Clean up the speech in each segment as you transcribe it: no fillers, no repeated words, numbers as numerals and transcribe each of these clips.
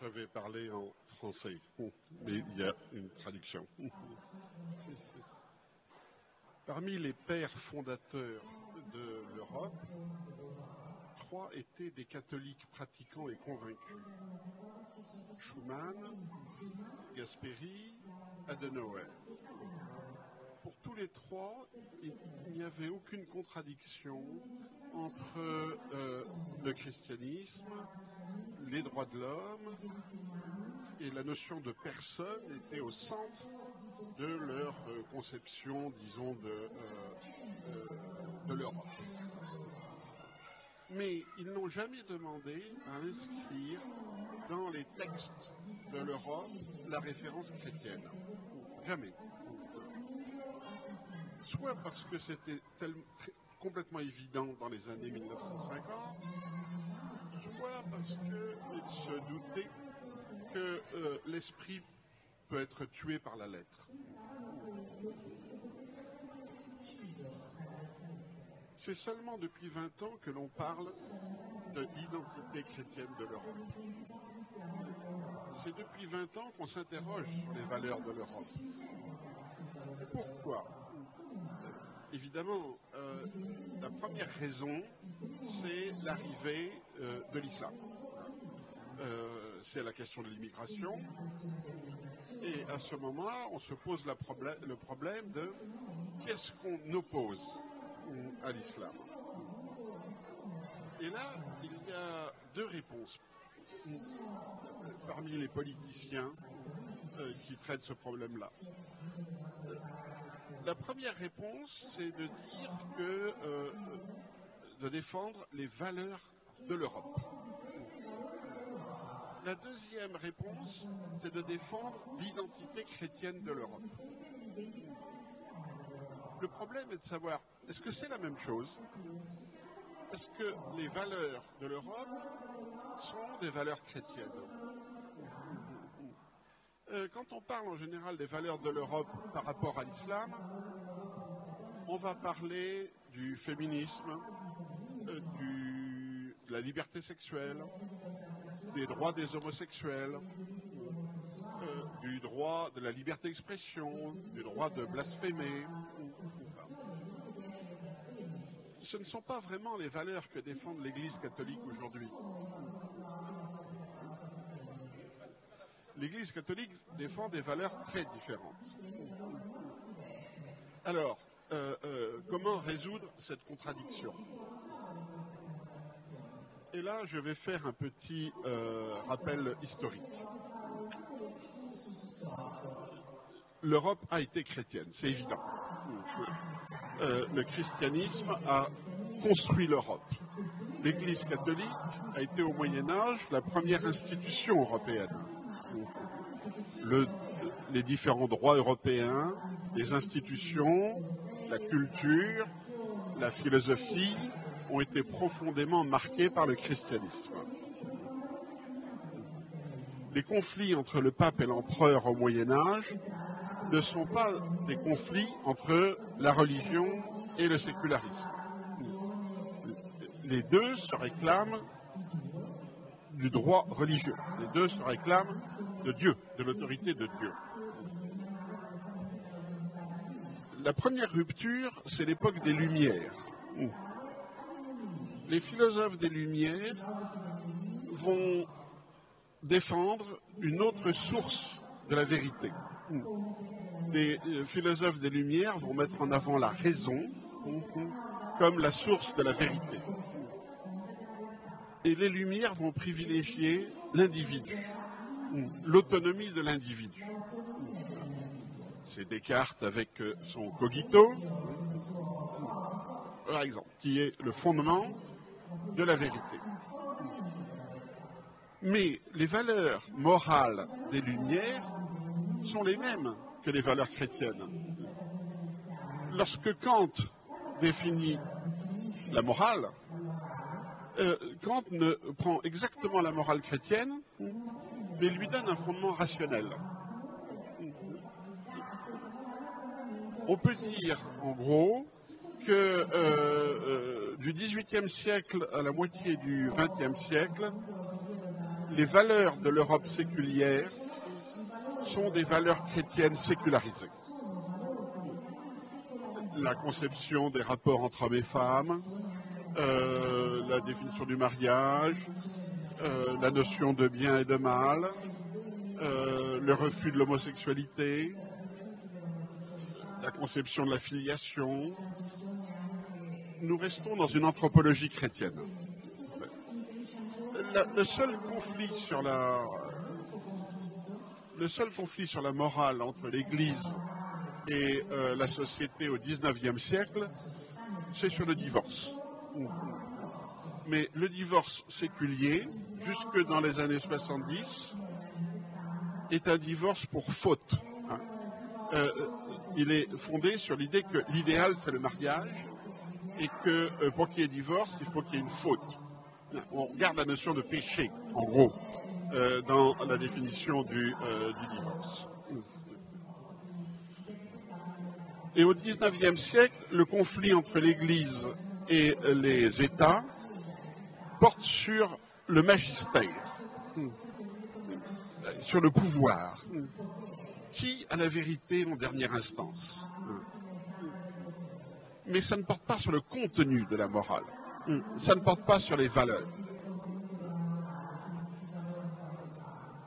J'avais parlé en français, mais il y a une traduction. Parmi les pères fondateurs de l'Europe, trois étaient des catholiques pratiquants et convaincus. Schuman, Gasperi, Adenauer. Pour tous les trois, il n'y avait aucune contradiction entre le christianisme, les droits de l'homme et la notion de personne était au centre de leur conception, disons, de l'Europe. Mais ils n'ont jamais demandé à inscrire dans les textes de l'Europe la référence chrétienne. Jamais. Soit parce que c'était complètement évident dans les années 1950, soit parce qu'ils se doutaient que l'esprit peut être tué par la lettre. C'est seulement depuis 20 ans que l'on parle de l'identité chrétienne de l'Europe. C'est depuis 20 ans qu'on s'interroge sur les valeurs de l'Europe. Pourquoi ? Évidemment, la première raison, c'est l'arrivée de l'islam. C'est la question de l'immigration. Et à ce moment-là, on se pose le problème de qu'est-ce qu'on oppose à l'islam. Et là, il y a deux réponses. Parmi les politiciens qui traitent ce problème-là. La première réponse, c'est de dire que, de défendre les valeurs de l'Europe. La deuxième réponse, c'est de défendre l'identité chrétienne de l'Europe. Le problème est de savoir, est-ce que c'est la même chose? Est-ce que les valeurs de l'Europe sont des valeurs chrétiennes? Quand on parle en général des valeurs de l'Europe par rapport à l'islam, on va parler du féminisme, de la liberté sexuelle, des droits des homosexuels, du droit de la liberté d'expression, du droit de blasphémer. Ce ne sont pas vraiment les valeurs que défend l'Église catholique aujourd'hui. L'Église catholique défend des valeurs très différentes. Alors, comment résoudre cette contradiction? Et là, je vais faire un petit rappel historique. L'Europe a été chrétienne, c'est évident. Le christianisme a construit l'Europe. L'Église catholique a été au Moyen-Âge la première institution européenne. Les différents droits européens, les institutions, la culture, la philosophie ont été profondément marqués par le christianisme. Les conflits entre le pape et l'empereur au Moyen-Âge ne sont pas des conflits entre la religion et le sécularisme. Les deux se réclament du droit religieux. Les deux se réclament de Dieu, de l'autorité de Dieu. La première rupture, c'est l'époque des Lumières. Les philosophes des Lumières vont défendre une autre source de la vérité. Les philosophes des Lumières vont mettre en avant la raison comme la source de la vérité. Et les Lumières vont privilégier l'individu. L'autonomie de l'individu. C'est Descartes avec son cogito, par exemple, qui est le fondement de la vérité. Mais les valeurs morales des Lumières sont les mêmes que les valeurs chrétiennes. Lorsque Kant définit la morale, Kant prend exactement la morale chrétienne, mais lui donne un fondement rationnel. On peut dire, en gros, que du XVIIIe siècle à la moitié du XXe siècle, les valeurs de l'Europe séculière sont des valeurs chrétiennes sécularisées. La conception des rapports entre hommes et femmes, la définition du mariage, la notion de bien et de mal, le refus de l'homosexualité, la conception de la filiation. Nous restons dans une anthropologie chrétienne. Le seul conflit sur la morale entre l'Église et la société au XIXe siècle, c'est sur le divorce. Mais le divorce séculier, jusque dans les années 70, est un divorce pour faute. Il est fondé sur l'idée que l'idéal, c'est le mariage, et que pour qu'il y ait divorce, il faut qu'il y ait une faute. On regarde la notion de péché, en gros, dans la définition du divorce. Et au XIXe siècle, le conflit entre l'Église et les États porte sur le magistère, sur le pouvoir. Qui a la vérité en dernière instance? Mais ça ne porte pas sur le contenu de la morale. Ça ne porte pas sur les valeurs.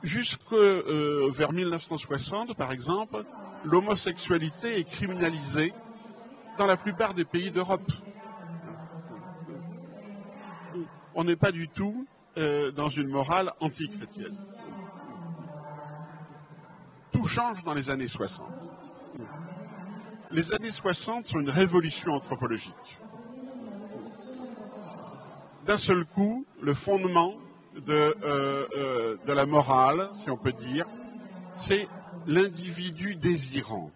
Jusque vers 1960, par exemple, l'homosexualité est criminalisée dans la plupart des pays d'Europe. On n'est pas du tout dans une morale anti-chrétienne. Tout change dans les années 60. Les années 60 sont une révolution anthropologique. D'un seul coup, le fondement de la morale, si on peut dire, c'est l'individu désirant.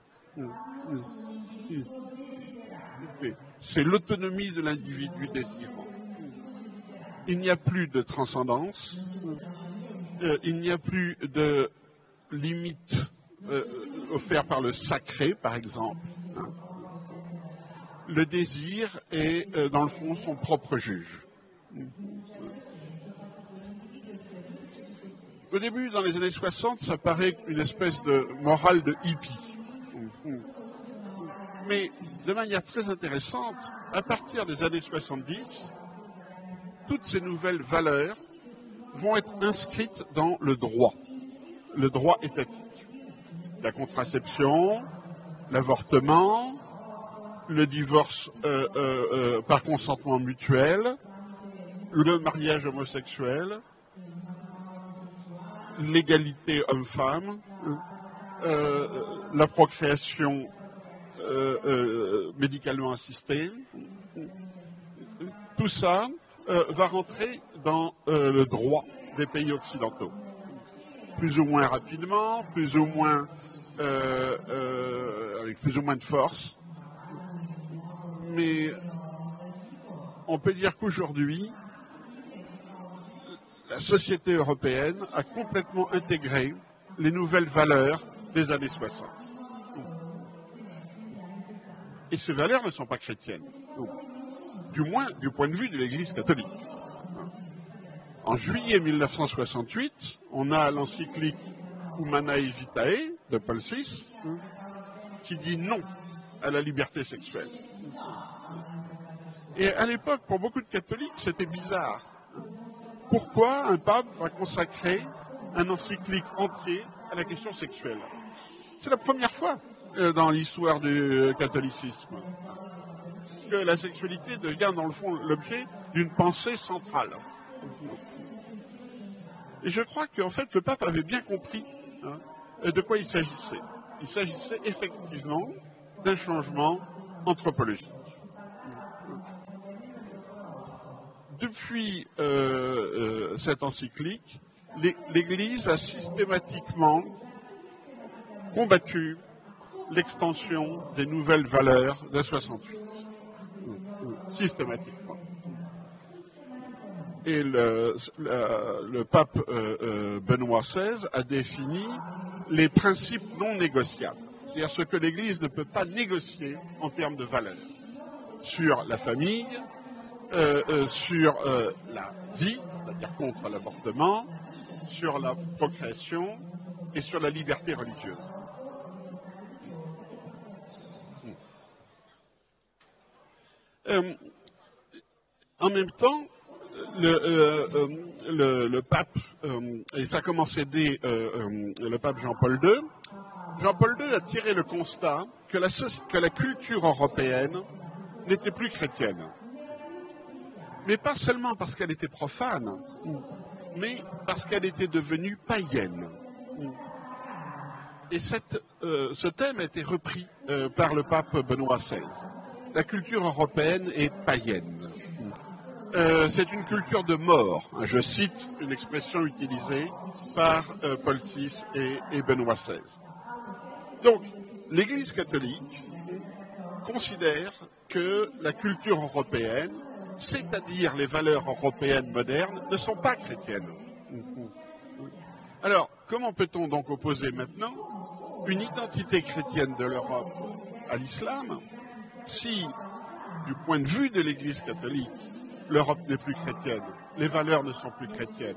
C'est l'autonomie de l'individu désirant. Il n'y a plus de transcendance, il n'y a plus de limite offerte par le sacré, par exemple. Le désir est, dans le fond, son propre juge. Au début, dans les années 60, ça paraît une espèce de morale de hippie. Mais de manière très intéressante, à partir des années 70, toutes ces nouvelles valeurs vont être inscrites dans le droit étatique. La contraception, l'avortement, le divorce par consentement mutuel, le mariage homosexuel, l'égalité homme-femme, la procréation médicalement assistée, tout ça va rentrer dans le droit des pays occidentaux. Plus ou moins rapidement, plus ou moins avec plus ou moins de force. Mais on peut dire qu'aujourd'hui, la société européenne a complètement intégré les nouvelles valeurs des années 60. Et ces valeurs ne sont pas chrétiennes, du moins du point de vue de l'Église catholique. En juillet 1968, on a l'encyclique Humanae Vitae de Paul VI qui dit non à la liberté sexuelle. Et à l'époque, pour beaucoup de catholiques, c'était bizarre. Pourquoi un pape va consacrer un encyclique entier à la question sexuelle? C'est la première fois dans l'histoire du catholicisme que la sexualité devient dans le fond l'objet d'une pensée centrale. Et je crois qu'en fait le pape avait bien compris de quoi il s'agissait. Il s'agissait effectivement d'un changement anthropologique. Depuis cette encyclique, l'Église a systématiquement combattu l'extension des nouvelles valeurs de 68. Systématiquement. Et le pape Benoît XVI a défini les principes non négociables, c'est-à-dire ce que l'Église ne peut pas négocier en termes de valeurs sur la famille, sur la vie, c'est-à-dire contre l'avortement, sur la procréation et sur la liberté religieuse. En même temps, le pape, et ça commençait dès le pape Jean-Paul II, Jean-Paul II a tiré le constat que la culture européenne n'était plus chrétienne. Mais pas seulement parce qu'elle était profane, mais parce qu'elle était devenue païenne. Et ce thème a été repris par le pape Benoît XVI. La culture européenne est païenne. C'est une culture de mort. Hein, je cite une expression utilisée par Paul VI et Benoît XVI. Donc, l'Église catholique considère que la culture européenne, c'est-à-dire les valeurs européennes modernes, ne sont pas chrétiennes. Alors, comment peut-on donc opposer maintenant une identité chrétienne de l'Europe à l'islam si, du point de vue de l'Église catholique, l'Europe n'est plus chrétienne, les valeurs ne sont plus chrétiennes?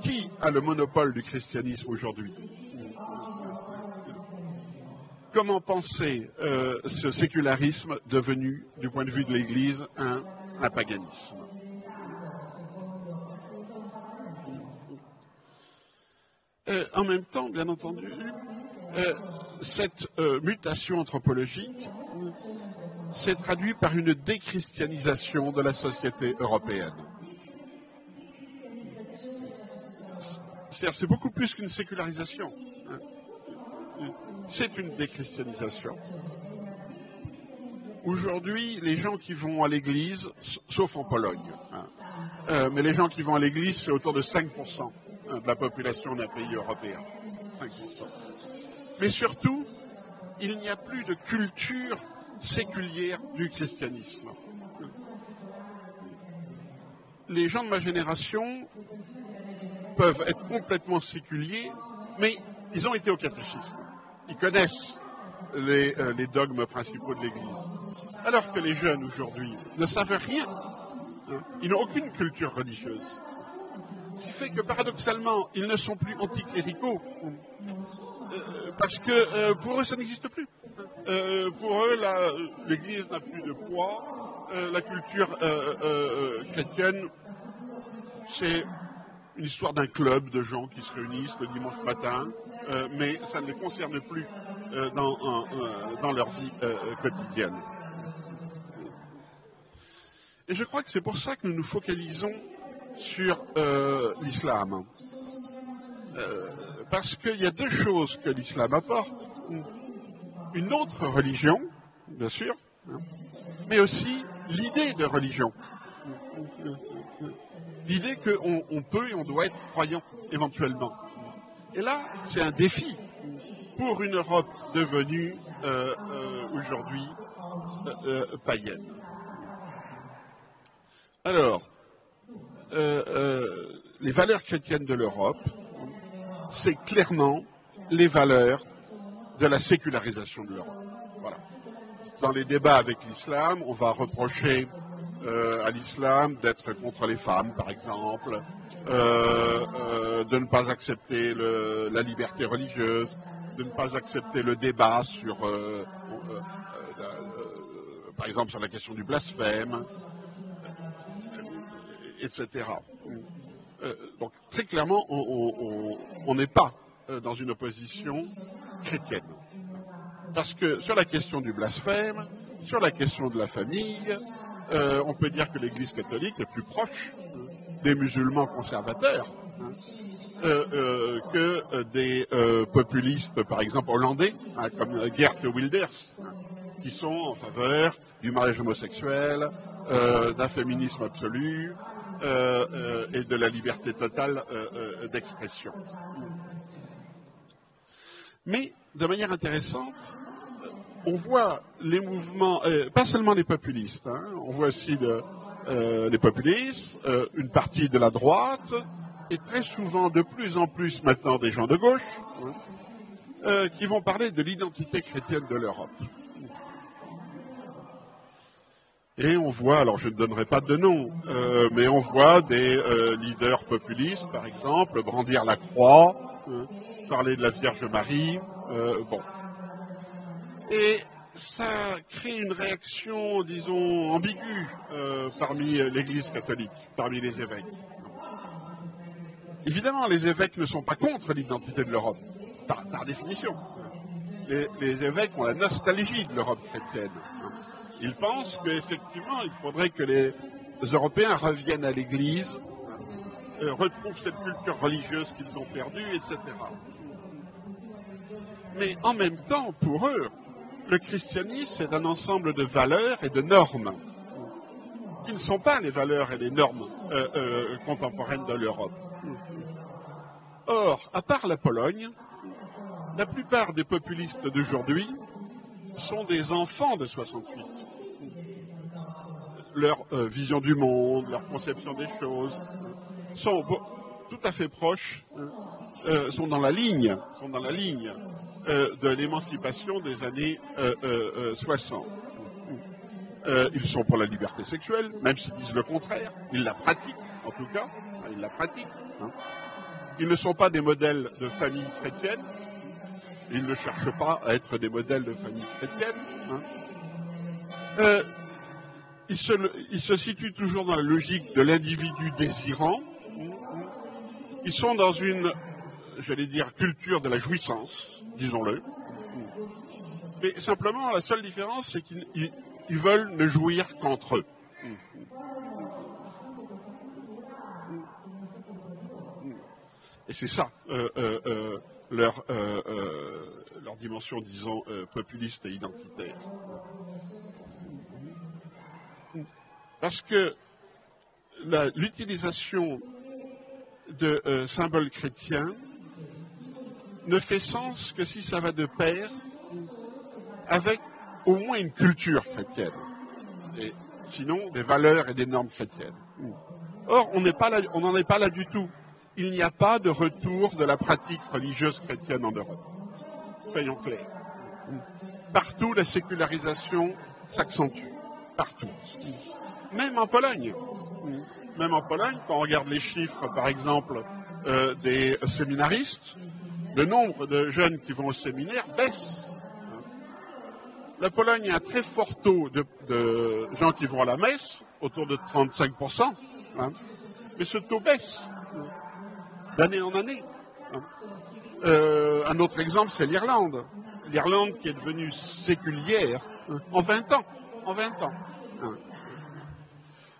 Qui a le monopole du christianisme aujourd'hui? Comment penser ce sécularisme devenu, du point de vue de l'Église, un paganisme? En même temps, bien entendu, cette mutation anthropologique s'est traduite par une déchristianisation de la société européenne. C'est-à-dire, c'est beaucoup plus qu'une sécularisation. C'est une déchristianisation. Aujourd'hui, les gens qui vont à l'église, sauf en Pologne, hein, mais les gens qui vont à l'église, c'est autour de 5% hein, de la population d'un pays européen. 5%. Mais surtout, il n'y a plus de culture séculière du christianisme. Les gens de ma génération peuvent être complètement séculiers, mais ils ont été au catéchisme. Ils connaissent les dogmes principaux de l'Église. Alors que les jeunes aujourd'hui ne savent rien. Ils n'ont aucune culture religieuse. Ce qui fait que paradoxalement, ils ne sont plus anticléricaux. Parce que pour eux, ça n'existe plus. Pour eux, l'Église n'a plus de poids. La culture chrétienne, c'est une histoire d'un club de gens qui se réunissent le dimanche matin. Mais ça ne les concerne plus dans leur vie quotidienne. Et je crois que c'est pour ça que nous nous focalisons sur l'islam. Parce qu'il y a deux choses que l'islam apporte. Une autre religion, bien sûr, mais aussi l'idée de religion. L'idée qu'on peut et on doit être croyant, éventuellement. Et là, c'est un défi pour une Europe devenue aujourd'hui païenne. Alors, les valeurs chrétiennes de l'Europe, c'est clairement les valeurs de la sécularisation de l'Europe. Voilà. Dans les débats avec l'islam, on va reprocher à l'islam d'être contre les femmes, par exemple, de ne pas accepter la liberté religieuse, de ne pas accepter le débat sur, par exemple, sur la question du blasphème, etc. Donc très clairement, on n'est pas dans une opposition chrétienne, parce que sur la question du blasphème, sur la question de la famille, on peut dire que l'Église catholique est plus proche des musulmans conservateurs que des populistes, par exemple, hollandais, hein, comme Geert Wilders, hein, qui sont en faveur du mariage homosexuel, d'un féminisme absolu et de la liberté totale d'expression. Mais, de manière intéressante, on voit les mouvements, pas seulement les populistes, hein, on voit aussi les populistes, une partie de la droite, et très souvent, de plus en plus maintenant, des gens de gauche, qui vont parler de l'identité chrétienne de l'Europe. Et on voit, alors je ne donnerai pas de nom, mais on voit des leaders populistes, par exemple, brandir la croix, parler de la Vierge Marie, bon. Et ça crée une réaction, disons, ambiguë parmi l'Église catholique, parmi les évêques. Évidemment, les évêques ne sont pas contre l'identité de l'Europe, par définition. Les évêques ont la nostalgie de l'Europe chrétienne. Ils pensent qu'effectivement, il faudrait que les Européens reviennent à l'Église, retrouvent cette culture religieuse qu'ils ont perdue, etc. Mais en même temps, pour eux, le christianisme, c'est un ensemble de valeurs et de normes, qui ne sont pas les valeurs et les normes contemporaines de l'Europe. Or, à part la Pologne, la plupart des populistes d'aujourd'hui sont des enfants de 68. Leur vision du monde, leur conception des choses sont tout à fait proches, sont dans la ligne de l'émancipation des années 60. Ils sont pour la liberté sexuelle, même s'ils disent le contraire. Ils la pratiquent, en tout cas. Ils la pratiquent. Ils ne sont pas des modèles de famille chrétienne. Ils ne cherchent pas à être des modèles de famille chrétienne. Ils se situent toujours dans la logique de l'individu désirant. Ils sont dans une, j'allais dire, culture de la jouissance, disons-le. Mais simplement, la seule différence, c'est qu'ils veulent ne jouir qu'entre eux. Et c'est ça leur dimension, disons, populiste et identitaire. Parce que l'utilisation de symboles chrétiens ne fait sens que si ça va de pair avec au moins une culture chrétienne, et sinon des valeurs et des normes chrétiennes. Or, on n'en est pas là du tout. Il n'y a pas de retour de la pratique religieuse chrétienne en Europe. Soyons clairs. Partout, la sécularisation s'accentue. Partout. Même en Pologne. Même en Pologne, quand on regarde les chiffres, par exemple, des séminaristes, le nombre de jeunes qui vont au séminaire baisse. La Pologne a un très fort taux de gens qui vont à la messe, autour de 35%. Mais ce taux baisse d'année en année. Un autre exemple, c'est l'Irlande. L'Irlande qui est devenue séculière en 20 ans. En 20 ans.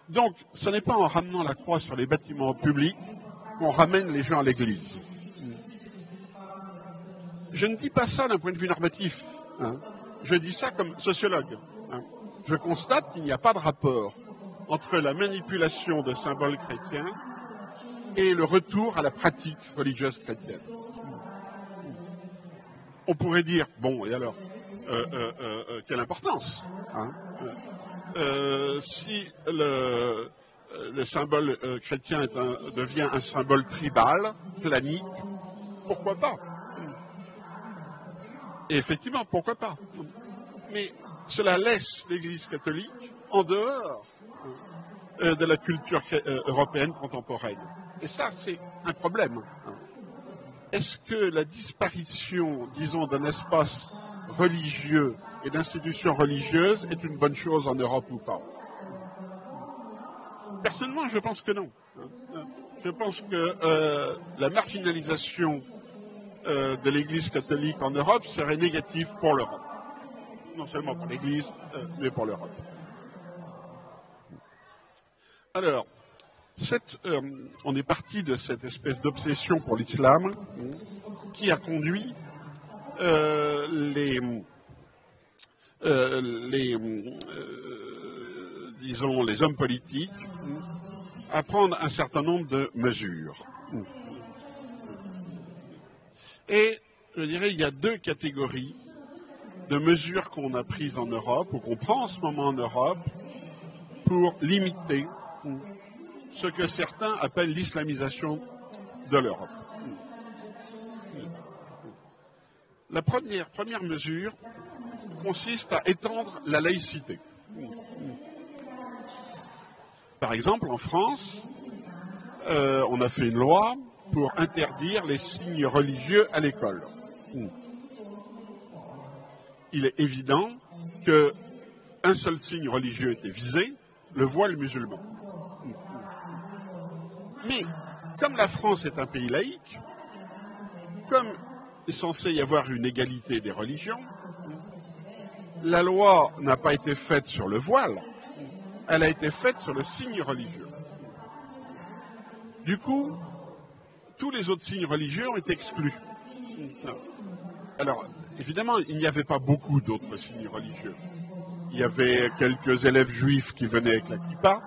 Donc, ce n'est pas en ramenant la croix sur les bâtiments publics qu'on ramène les gens à l'église. Je ne dis pas ça d'un point de vue normatif. Je dis ça comme sociologue. Je constate qu'il n'y a pas de rapport entre la manipulation de symboles chrétiens et le retour à la pratique religieuse chrétienne. On pourrait dire, bon, et alors, quelle importance, si le symbole chrétien devient un symbole tribal, clanique, pourquoi pas? Et effectivement, pourquoi pas? Mais cela laisse l'Église catholique en dehors de la culture européenne contemporaine. Et ça, c'est un problème. Est-ce que la disparition, disons, d'un espace religieux et d'institutions religieuses est une bonne chose en Europe ou pas? Personnellement, je pense que non. Je pense que la marginalisation de l'Église catholique en Europe serait négative pour l'Europe. Non seulement pour l'Église, mais pour l'Europe. Alors, on est parti de cette espèce d'obsession pour l'islam qui a conduit disons, les hommes politiques à prendre un certain nombre de mesures. Et je dirais il y a deux catégories de mesures qu'on a prises en Europe ou qu'on prend en ce moment en Europe pour limiter ce que certains appellent l'islamisation de l'Europe. La première mesure consiste à étendre la laïcité. Par exemple, en France, on a fait une loi pour interdire les signes religieux à l'école. Il est évident qu'un seul signe religieux était visé, le voile musulman. Mais comme la France est un pays laïque, comme il est censé y avoir une égalité des religions, la loi n'a pas été faite sur le voile, elle a été faite sur le signe religieux. Du coup, tous les autres signes religieux ont été exclus. Alors, évidemment, il n'y avait pas beaucoup d'autres signes religieux. Il y avait quelques élèves juifs qui venaient avec la kippa,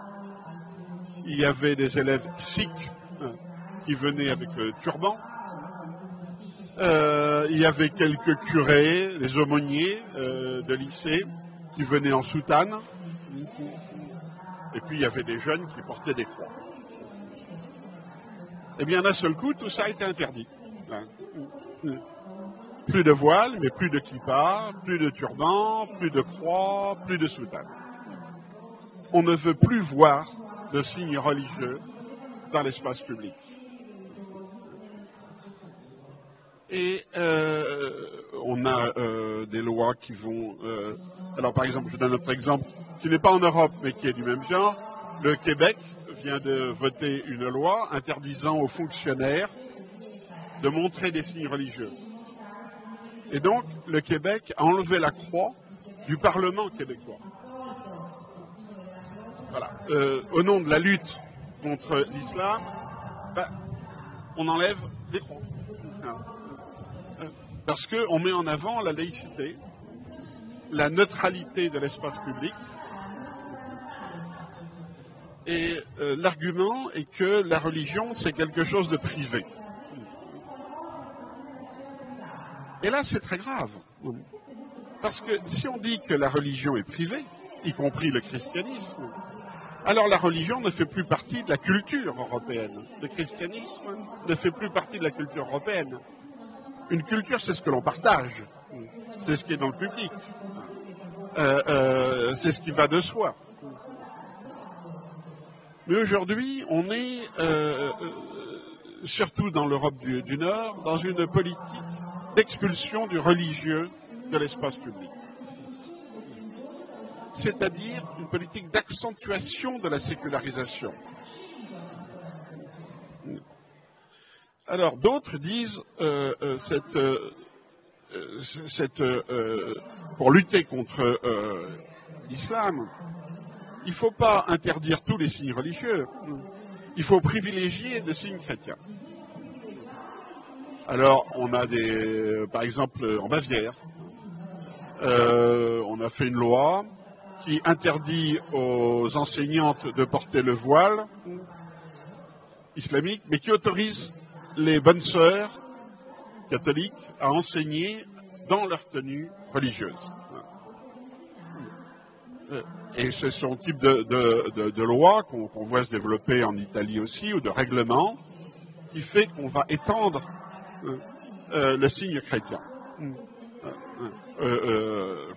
il y avait des élèves sikhs qui venaient avec le turban, il y avait quelques curés, des aumôniers de lycée qui venaient en soutane, et puis il y avait des jeunes qui portaient des croix. Eh bien, d'un seul coup, tout ça a été interdit. Plus de voile, mais plus de kippa, plus de turban, plus de croix, plus de soutane. On ne veut plus voir de signes religieux dans l'espace public. Et on a des lois qui vont... alors, par exemple, je donne un autre exemple qui n'est pas en Europe, mais qui est du même genre. Le Québec vient de voter une loi interdisant aux fonctionnaires de montrer des signes religieux. Et donc, le Québec a enlevé la croix du Parlement québécois. Voilà. Au nom de la lutte contre l'islam, ben, on enlève les croix. Parce qu'on met en avant la laïcité, la neutralité de l'espace public. Et l'argument est que la religion, c'est quelque chose de privé. Et là, c'est très grave. Parce que si on dit que la religion est privée, y compris le christianisme, alors la religion ne fait plus partie de la culture européenne. Le christianisme ne fait plus partie de la culture européenne. Une culture, c'est ce que l'on partage. C'est ce qui est dans le public. C'est ce qui va de soi. Mais aujourd'hui, on est, surtout dans l'Europe du Nord, dans une politique d'expulsion du religieux de l'espace public. C'est-à-dire une politique d'accentuation de la sécularisation. Alors, d'autres disent, pour lutter contre l'islam, il ne faut pas interdire tous les signes religieux. Il faut privilégier le signe chrétien. Alors, on a des... Par exemple, en Bavière, on a fait une loi qui interdit aux enseignantes de porter le voile islamique, mais qui autorise les bonnes sœurs catholiques à enseigner dans leur tenue religieuse. Et c'est son type de loi qu'on voit se développer en Italie aussi, ou de règlement, qui fait qu'on va étendre le signe chrétien.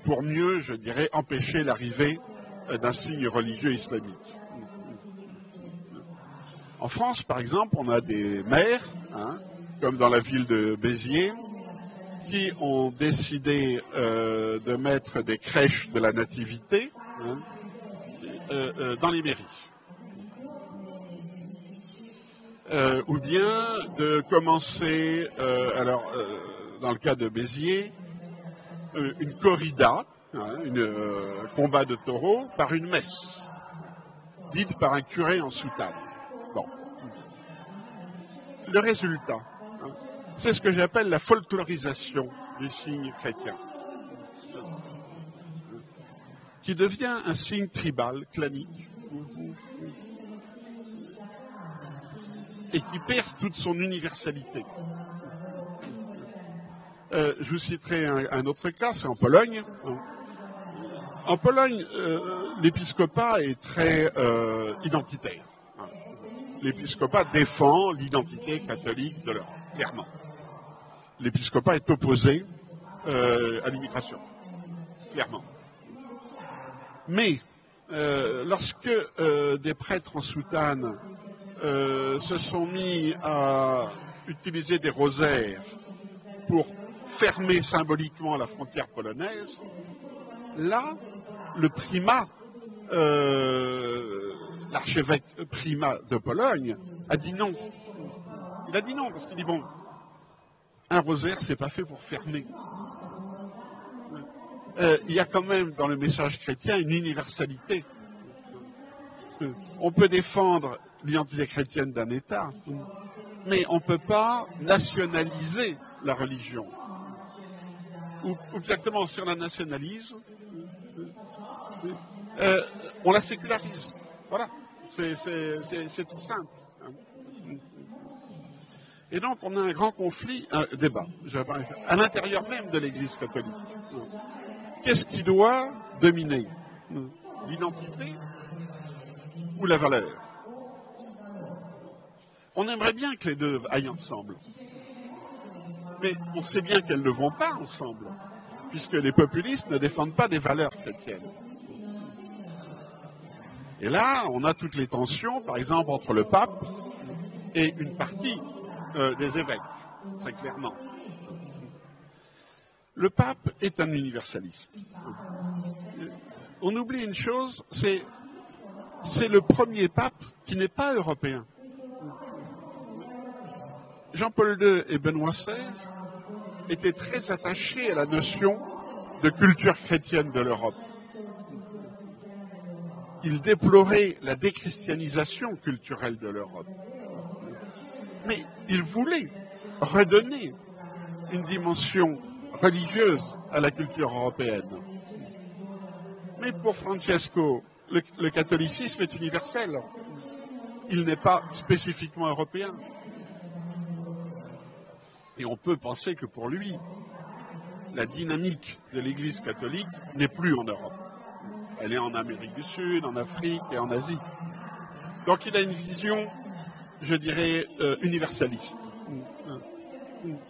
Pour mieux, je dirais, empêcher l'arrivée d'un signe religieux islamique. En France, par exemple, on a des maires, comme dans la ville de Béziers, qui ont décidé de mettre des crèches de la nativité dans les mairies. Ou bien de commencer, dans le cas de Béziers, une corrida, un combat de taureaux, par une messe, dite par un curé en soutane. Bon. Le résultat, c'est ce que j'appelle la folklorisation du signe chrétien, qui devient un signe tribal, clanique, et qui perd toute son universalité. Je vous citerai un autre cas, c'est en Pologne. En Pologne, l'épiscopat est très identitaire. L'épiscopat défend l'identité catholique de l'Europe, clairement. L'épiscopat est opposé à l'immigration, clairement. Mais lorsque des prêtres en soutane se sont mis à utiliser des rosaires pour fermer symboliquement la frontière polonaise, là, le primat, l'archevêque primat de Pologne, a dit non. Il a dit non, parce qu'il dit, bon, un rosaire, c'est pas fait pour fermer. Il y a quand même dans le message chrétien une universalité. On peut défendre l'identité chrétienne d'un État, mais on ne peut pas nationaliser la religion. Ou exactement, si on la nationalise, on la sécularise. Voilà, c'est tout simple. Et donc, on a un grand conflit, un débat, à l'intérieur même de l'Église catholique. Qu'est-ce qui doit dominer? L'identité ou la valeur? On aimerait bien que les deux aillent ensemble. Mais on sait bien qu'elles ne vont pas ensemble, puisque les populistes ne défendent pas des valeurs chrétiennes. Et là, on a toutes les tensions, par exemple, entre le pape et une partie des évêques, très clairement. Le pape est un universaliste. On oublie une chose, c'est le premier pape qui n'est pas européen. Jean-Paul II et Benoît XVI étaient très attachés à la notion de culture chrétienne de l'Europe. Ils déploraient la déchristianisation culturelle de l'Europe. Mais ils voulaient redonner une dimension religieuse à la culture européenne. Mais pour Francesco, le catholicisme est universel. Il n'est pas spécifiquement européen. Et on peut penser que pour lui, la dynamique de l'Église catholique n'est plus en Europe. Elle est en Amérique du Sud, en Afrique et en Asie. Donc il a une vision, je dirais, universaliste.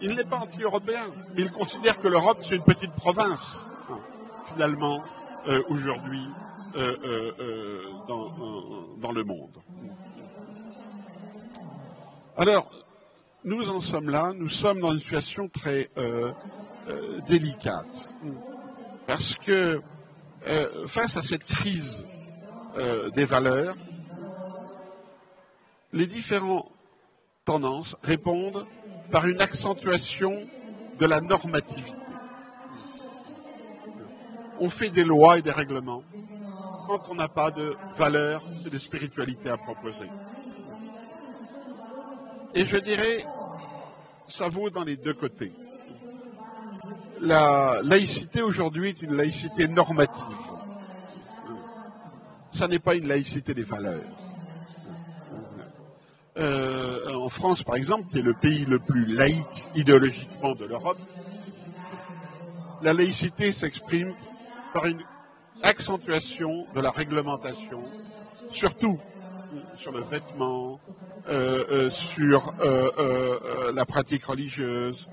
Il n'est pas anti-européen, mais il considère que l'Europe, c'est une petite province, finalement, aujourd'hui, dans le monde. Alors, nous en sommes là, nous sommes dans une situation très délicate, parce que face à cette crise des valeurs, les différentes tendances répondent par une accentuation de la normativité. On fait des lois et des règlements quand on n'a pas de valeurs et de spiritualité à proposer. Et je dirais, ça vaut dans les deux côtés. La laïcité aujourd'hui est une laïcité normative. Ça n'est pas une laïcité des valeurs. En France, par exemple, qui est le pays le plus laïque idéologiquement de l'Europe, la laïcité s'exprime par une accentuation de la réglementation, surtout sur le vêtement, sur la pratique religieuse.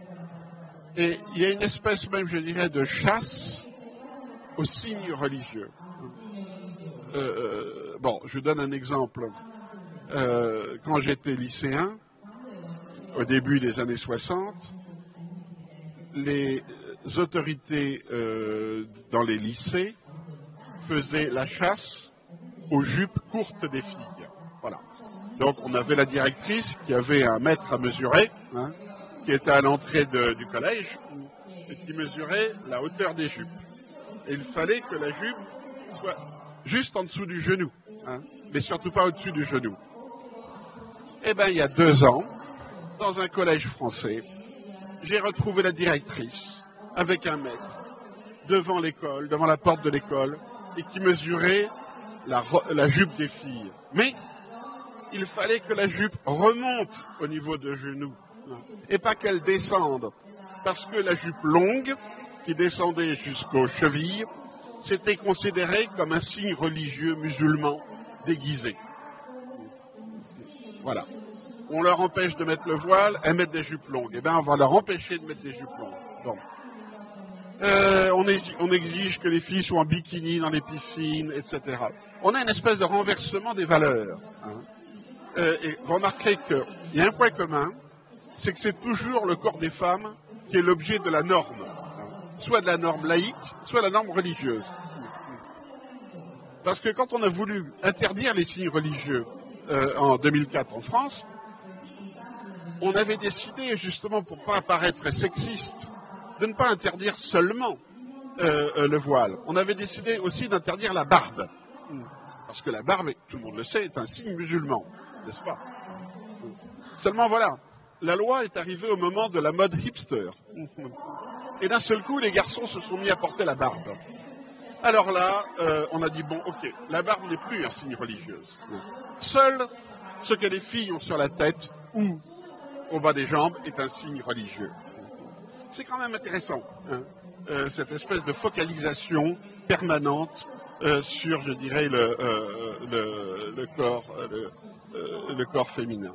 Et il y a une espèce même, je dirais, de chasse aux signes religieux. Bon, je vous donne un exemple. Quand j'étais lycéen, au début des années 60, les autorités dans les lycées faisaient la chasse aux jupes courtes des filles. Voilà. Donc on avait la directrice qui avait un mètre à mesurer, qui était à l'entrée du collège, et qui mesurait la hauteur des jupes. Et il fallait que la jupe soit juste en dessous du genou, mais surtout pas au-dessus du genou. Eh bien, il y a 2 ans, dans un collège français, j'ai retrouvé la directrice avec un mètre devant l'école, devant la porte de l'école, et qui mesurait la jupe des filles. Mais il fallait que la jupe remonte au niveau de genoux et pas qu'elle descende. Parce que la jupe longue, qui descendait jusqu'aux chevilles, c'était considérée comme un signe religieux musulman déguisé. Voilà. On leur empêche de mettre le voile, elles mettent des jupes longues. Eh bien, on va leur empêcher de mettre des jupes longues. Donc, on exige que les filles soient en bikini dans les piscines, etc. On a une espèce de renversement des valeurs. Hein. Et remarquez qu'il y a un point commun, c'est que c'est toujours le corps des femmes qui est l'objet de la norme, hein. Soit de la norme laïque, soit de la norme religieuse. Parce que quand on a voulu interdire les signes religieux en 2004 en France, on avait décidé, justement, pour ne pas apparaître sexiste, de ne pas interdire seulement le voile. On avait décidé aussi d'interdire la barbe. Parce que la barbe, tout le monde le sait, est un signe musulman, n'est-ce pas? Seulement, voilà, la loi est arrivée au moment de la mode hipster. Et d'un seul coup, les garçons se sont mis à porter la barbe. Alors là, on a dit, bon, ok, la barbe n'est plus un signe religieux. Seul ce que les filles ont sur la tête ou au bas des jambes est un signe religieux. C'est quand même intéressant, hein, cette espèce de focalisation permanente sur, je dirais, le corps féminin.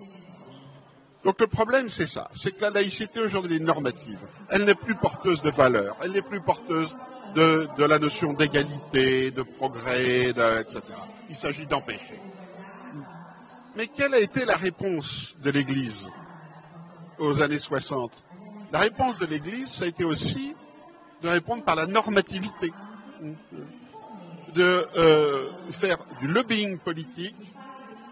Donc le problème, c'est ça, c'est que la laïcité aujourd'hui est normative. Elle n'est plus porteuse de valeurs, elle n'est plus porteuse de la notion d'égalité, de progrès, etc. Il s'agit d'empêcher. Mais quelle a été la réponse de l'Église aux années 60? La réponse de l'Église, ça a été aussi de répondre par la normativité, de faire du lobbying politique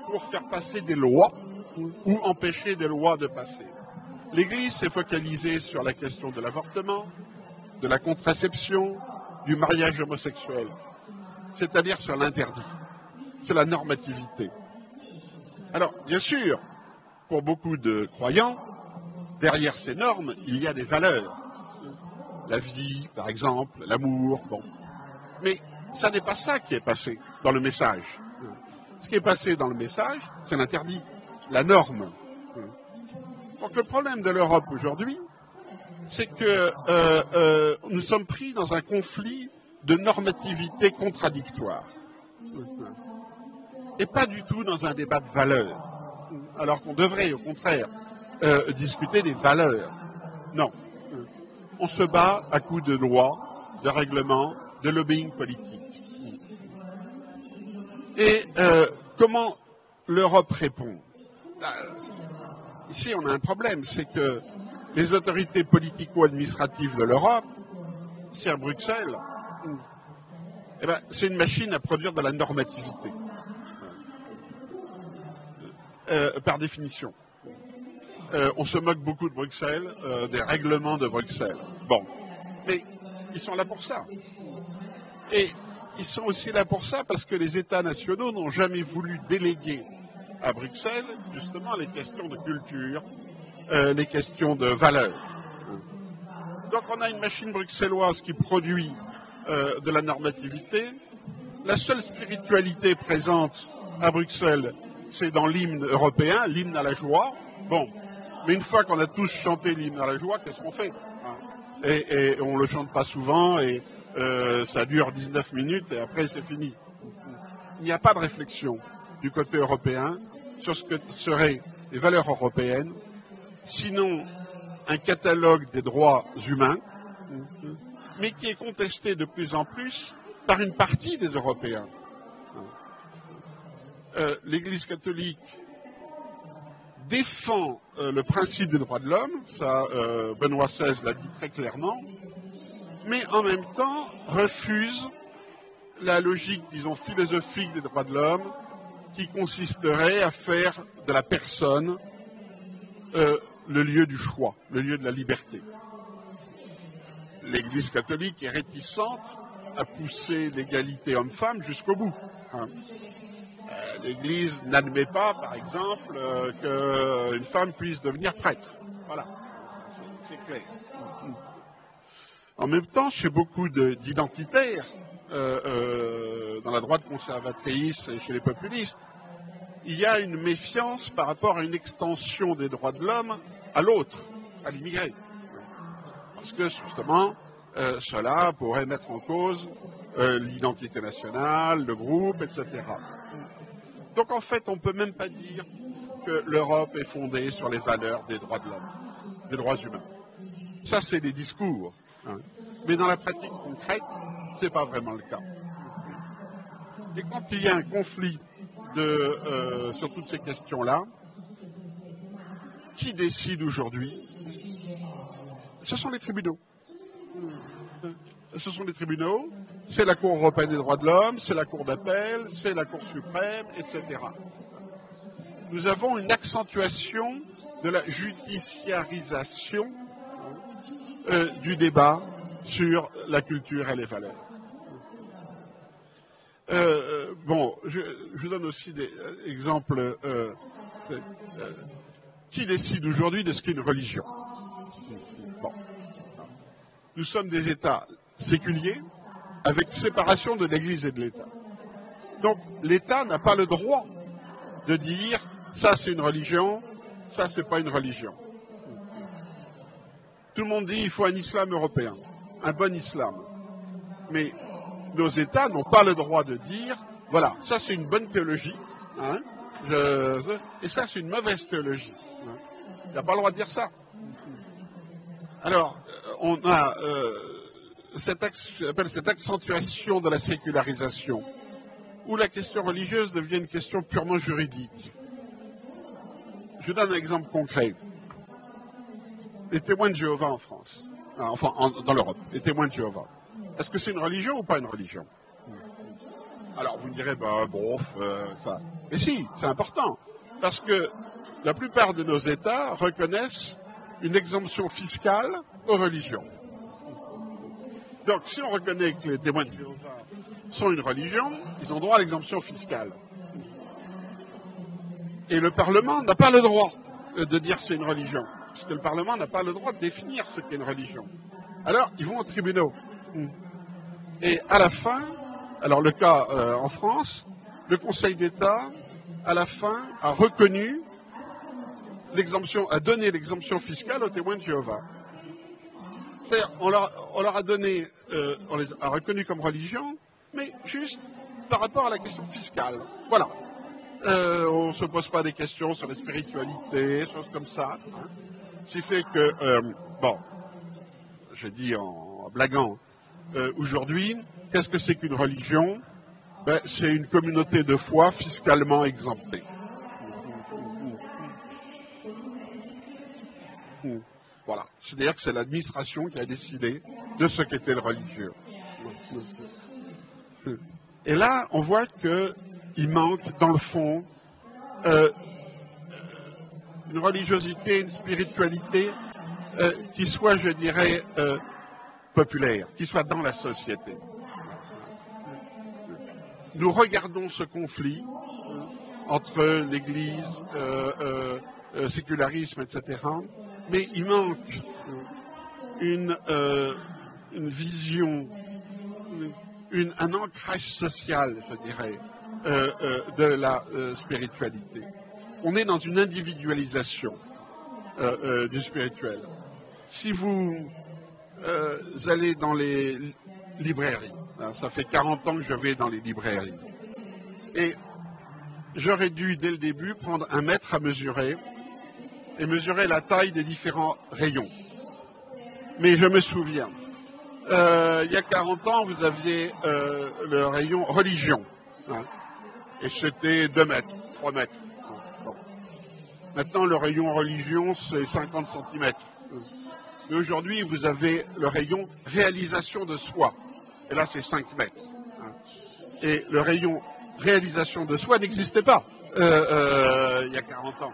pour faire passer des lois ou empêcher des lois de passer. L'Église s'est focalisée sur la question de l'avortement, de la contraception, du mariage homosexuel, c'est-à-dire sur l'interdit, sur la normativité. Alors, bien sûr, pour beaucoup de croyants, derrière ces normes, il y a des valeurs. La vie, par exemple, l'amour, bon. Mais ça n'est pas ça qui est passé dans le message. Ce qui est passé dans le message, c'est l'interdit, la norme. Donc le problème de l'Europe aujourd'hui, c'est que nous sommes pris dans un conflit de normativité contradictoire. Et pas du tout dans un débat de valeurs. Alors qu'on devrait, au contraire, discuter des valeurs. Non. On se bat à coups de lois, de règlements, de lobbying politique. Et comment l'Europe répond? Ici, on a un problème, c'est que les autorités politico-administratives de l'Europe, c'est à Bruxelles, eh ben, c'est une machine à produire de la normativité, par définition. On se moque beaucoup de Bruxelles, des règlements de Bruxelles. Bon, mais ils sont là pour ça. Et ils sont aussi là pour ça parce que les États nationaux n'ont jamais voulu déléguer à Bruxelles, justement, les questions de culture, les questions de valeur. Donc on a une machine bruxelloise qui produit de la normativité. La seule spiritualité présente à Bruxelles, c'est dans l'hymne européen, l'hymne à la joie. Bon, mais une fois qu'on a tous chanté l'hymne à la joie, qu'est-ce qu'on fait? Et on ne le chante pas souvent, et ça dure 19 minutes, et après c'est fini. Il n'y a pas de réflexion du côté européen sur ce que seraient les valeurs européennes, sinon un catalogue des droits humains, mais qui est contesté de plus en plus par une partie des Européens. L'Église catholique défend le principe des droits de l'homme, ça Benoît XVI l'a dit très clairement, mais en même temps refuse la logique, disons, philosophique des droits de l'homme, qui consisterait à faire de la personne le lieu du choix, le lieu de la liberté. L'Église catholique est réticente à pousser l'égalité homme-femme jusqu'au bout. Hein. L'Église n'admet pas, par exemple, qu'une femme puisse devenir prêtre. Voilà, c'est clair. En même temps, chez beaucoup d'identitaires, dans la droite conservatrice et chez les populistes, il y a une méfiance par rapport à une extension des droits de l'homme à l'autre, à l'immigré. Parce que, justement, cela pourrait mettre en cause l'identité nationale, le groupe, etc. Donc, en fait, on ne peut même pas dire que l'Europe est fondée sur les valeurs des droits de l'homme, des droits humains. Ça, c'est des discours. Hein. mais dans la pratique concrète, ce n'est pas vraiment le cas. Et quand il y a un conflit sur toutes ces questions-là, qui décide aujourd'hui? Ce sont les tribunaux. Ce sont les tribunaux, c'est la Cour européenne des droits de l'homme, c'est la Cour d'appel, c'est la Cour suprême, etc. Nous avons une accentuation de la judiciarisation du débat sur la culture et les valeurs. Bon, je donne aussi des exemples. Qui décide aujourd'hui de ce qu'est une religion? Bon. Nous sommes des États séculiers, avec séparation de l'Église et de l'État. Donc l'État n'a pas le droit de dire « ça c'est une religion, ça c'est pas une religion ». Tout le monde dit « il faut un islam européen, un bon islam ». Mais nos États n'ont pas le droit de dire « voilà, ça c'est une bonne théologie, hein, et ça c'est une mauvaise théologie hein. ». Il n'a pas le droit de dire ça. Alors, on a... J'appelle cette accentuation de la sécularisation, où la question religieuse devient une question purement juridique. Je donne un exemple concret. Les témoins de Jéhovah en France, enfin dans l'Europe, les témoins de Jéhovah. Est-ce que c'est une religion ou pas une religion? Alors vous me direz, bah, bon, ça. Mais si, c'est important, parce que la plupart de nos États reconnaissent une exemption fiscale aux religions. Donc, si on reconnaît que les témoins de Jéhovah sont une religion, ils ont droit à l'exemption fiscale. Et le Parlement n'a pas le droit de dire c'est une religion, puisque le Parlement n'a pas le droit de définir ce qu'est une religion. Alors, ils vont aux tribunaux. Et à la fin, alors le cas en France, le Conseil d'État, à la fin, a reconnu l'exemption, a donné l'exemption fiscale aux témoins de Jéhovah. C'est-à-dire, on leur a donné, on les a reconnus comme religion, mais juste par rapport à la question fiscale. Voilà. On ne se pose pas des questions sur la spiritualité, choses comme ça. Hein. Ce qui fait que, bon, j'ai dit en blaguant, aujourd'hui, qu'est-ce que c'est qu'une religion? Ben, c'est une communauté de foi fiscalement exemptée. Voilà. C'est-à-dire que c'est l'administration qui a décidé de ce qu'était le religieux. Et là, on voit qu'il manque, dans le fond, une religiosité, une spiritualité qui soit, je dirais, populaire, qui soit dans la société. Nous regardons ce conflit entre l'Église, sécularisme, etc., mais il manque une vision, un ancrage social, je dirais, de la spiritualité. On est dans une individualisation du spirituel. Si vous allez dans les librairies, hein, ça fait 40 ans que je vais dans les librairies, et j'aurais dû, dès le début, prendre un mètre à mesurer, et mesurer la taille des différents rayons. Mais je me souviens, il y a 40 ans, vous aviez le rayon religion. Hein, et c'était 2 mètres, 3 mètres. Hein, bon. Maintenant, le rayon religion, c'est 50 cm. Mais aujourd'hui, vous avez le rayon réalisation de soi. Et là, c'est 5 mètres. Hein. Et le rayon réalisation de soi n'existait pas il y a 40 ans.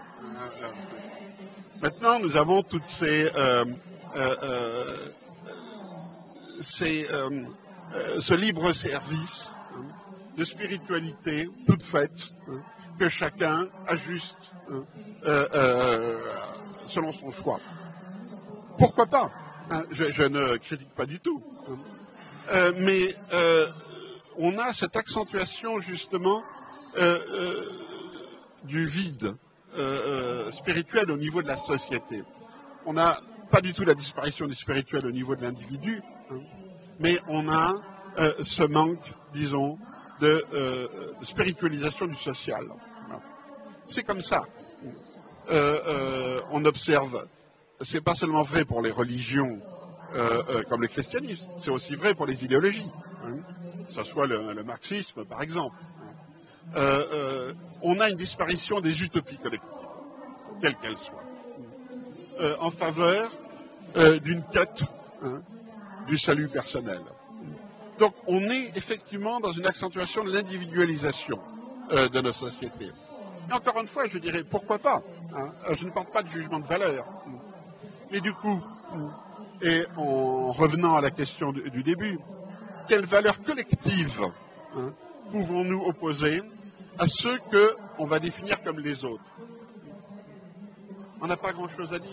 Maintenant, nous avons toutes ce libre service de spiritualité toute faite que chacun ajuste selon son choix. Pourquoi pas? Je ne critique pas du tout. Mais on a cette accentuation justement du vide. Spirituel au niveau de la société. On n'a pas du tout la disparition du spirituel au niveau de l'individu, hein, mais on a ce manque, disons, de spiritualisation du social. C'est comme ça. On observe, c'est pas seulement vrai pour les religions, comme le christianisme. C'est aussi vrai pour les idéologies, hein, que ce soit le marxisme, par exemple. On a une disparition des utopies collectives, quelles qu'elles soient, en faveur d'une quête du salut personnel. Donc on est effectivement dans une accentuation de l'individualisation de nos sociétés. Et encore une fois, je dirais, pourquoi pas, hein, je ne porte pas de jugement de valeur. Mais du coup, et en revenant à la question du début, quelle valeur collective pouvons-nous opposer à ceux qu'on va définir comme les autres? On n'a pas grand-chose à dire.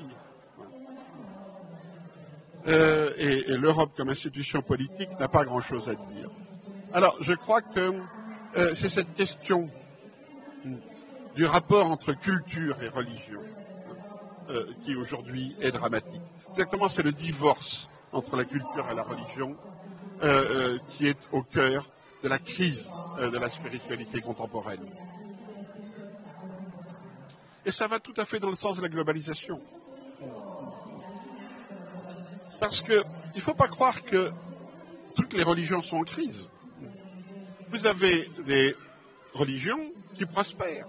Et l'Europe comme institution politique n'a pas grand-chose à dire. Alors, je crois que c'est cette question du rapport entre culture et religion qui aujourd'hui est dramatique. Exactement, c'est le divorce entre la culture et la religion qui est au cœur de la crise de la spiritualité contemporaine. Et ça va tout à fait dans le sens de la globalisation. Parce qu'il ne faut pas croire que toutes les religions sont en crise. Vous avez des religions qui prospèrent,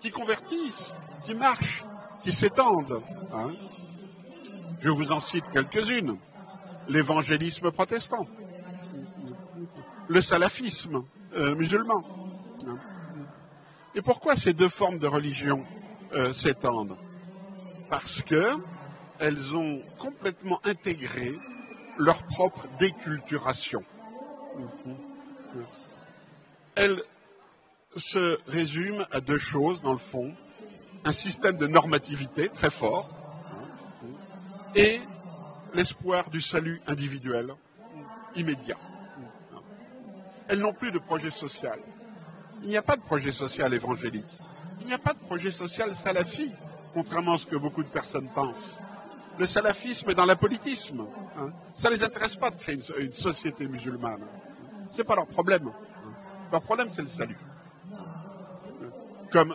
qui convertissent, qui marchent, qui s'étendent. Hein. Je vous en cite quelques-unes. L'évangélisme protestant, le salafisme musulman. Et pourquoi ces deux formes de religion s'étendent? Parce qu'elles ont complètement intégré leur propre déculturation. Elles se résument à deux choses, dans le fond. Un système de normativité très fort et l'espoir du salut individuel immédiat. Elles n'ont plus de projet social. Il n'y a pas de projet social évangélique. Il n'y a pas de projet social salafi, contrairement à ce que beaucoup de personnes pensent. Le salafisme est dans l'apolitisme. Hein. Ça ne les intéresse pas de créer une société musulmane. Ce n'est pas leur problème. Leur problème, c'est le salut. Comme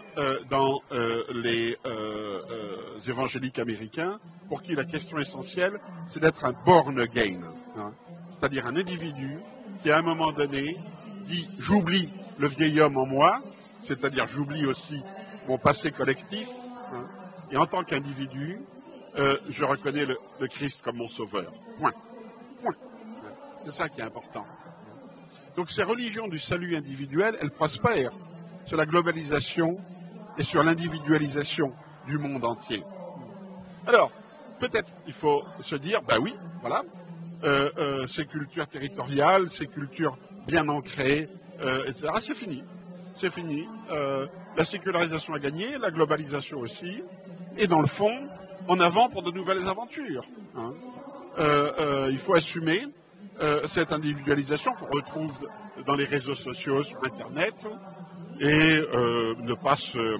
dans les évangéliques américains, pour qui la question essentielle, c'est d'être un born again. Hein. C'est-à-dire un individu qui, à un moment donné, dit « j'oublie le vieil homme en moi », c'est-à-dire j'oublie aussi mon passé collectif, hein, et en tant qu'individu, je reconnais le Christ comme mon sauveur. Point. Point. C'est ça qui est important. Donc ces religions du salut individuel, elles prospèrent sur la globalisation et sur l'individualisation du monde entier. Alors, peut-être il faut se dire, ben oui, voilà, ces cultures territoriales, ces cultures bien ancrées, etc., c'est fini. C'est fini. La sécularisation a gagné, la globalisation aussi. Et dans le fond, en avant pour de nouvelles aventures. Hein. Il faut assumer cette individualisation qu'on retrouve dans les réseaux sociaux, sur Internet, et ne pas se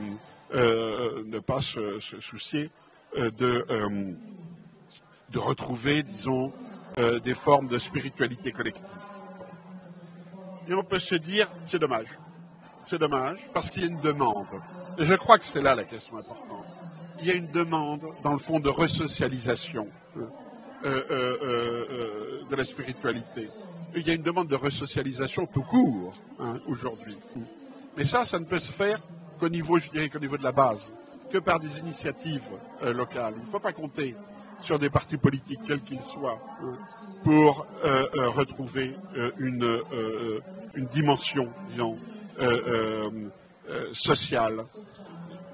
soucier de retrouver, disons, des formes de spiritualité collective. Et on peut se dire, c'est dommage. C'est dommage, parce qu'il y a une demande. Et je crois que c'est là la question importante. Il y a une demande, dans le fond, de resocialisation de la spiritualité. Et il y a une demande de resocialisation tout court, hein, aujourd'hui. Mais ça ne peut se faire qu'au niveau, je dirais, qu'au niveau de la base, que par des initiatives locales. Il ne faut pas compter sur des partis politiques, quels qu'ils soient, pour retrouver une dimension, disons, social,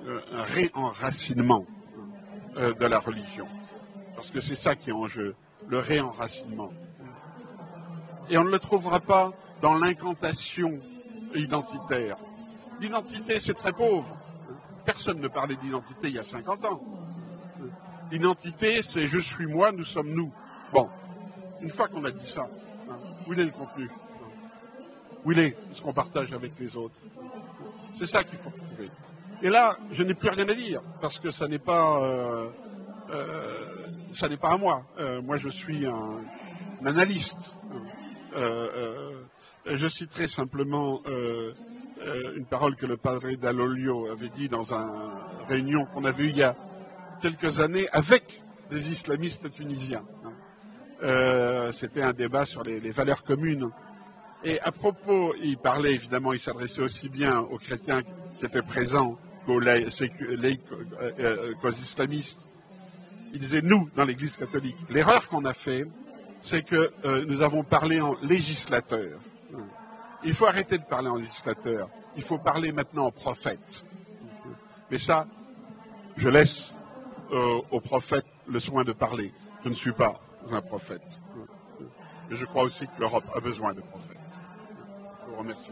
un réenracinement de la religion. Parce que c'est ça qui est en jeu, le réenracinement. Et on ne le trouvera pas dans l'incantation identitaire. L'identité, c'est très pauvre. Personne ne parlait d'identité il y a 50 ans. L'identité, c'est je suis moi, nous sommes nous. Bon, une fois qu'on a dit ça, où est le contenu ? Où il est ce qu'on partage avec les autres. C'est ça qu'il faut retrouver. Et là, je n'ai plus rien à dire, parce que ça n'est pas à moi. Moi, je suis un analyste. Je citerai simplement une parole que le padre Dalolio avait dit dans une réunion qu'on avait eue il y a quelques années avec des islamistes tunisiens. C'était un débat sur les valeurs communes. Et à propos, il parlait évidemment, il s'adressait aussi bien aux chrétiens qui étaient présents qu'aux islamistes. Il disait, nous, dans l'Église catholique, l'erreur qu'on a faite, c'est que nous avons parlé en législateur. Il faut arrêter de parler en législateur. Il faut parler maintenant en prophète. Mais ça, je laisse aux prophètes le soin de parler. Je ne suis pas un prophète. Mais je crois aussi que l'Europe a besoin de prophètes. Je vous remercie.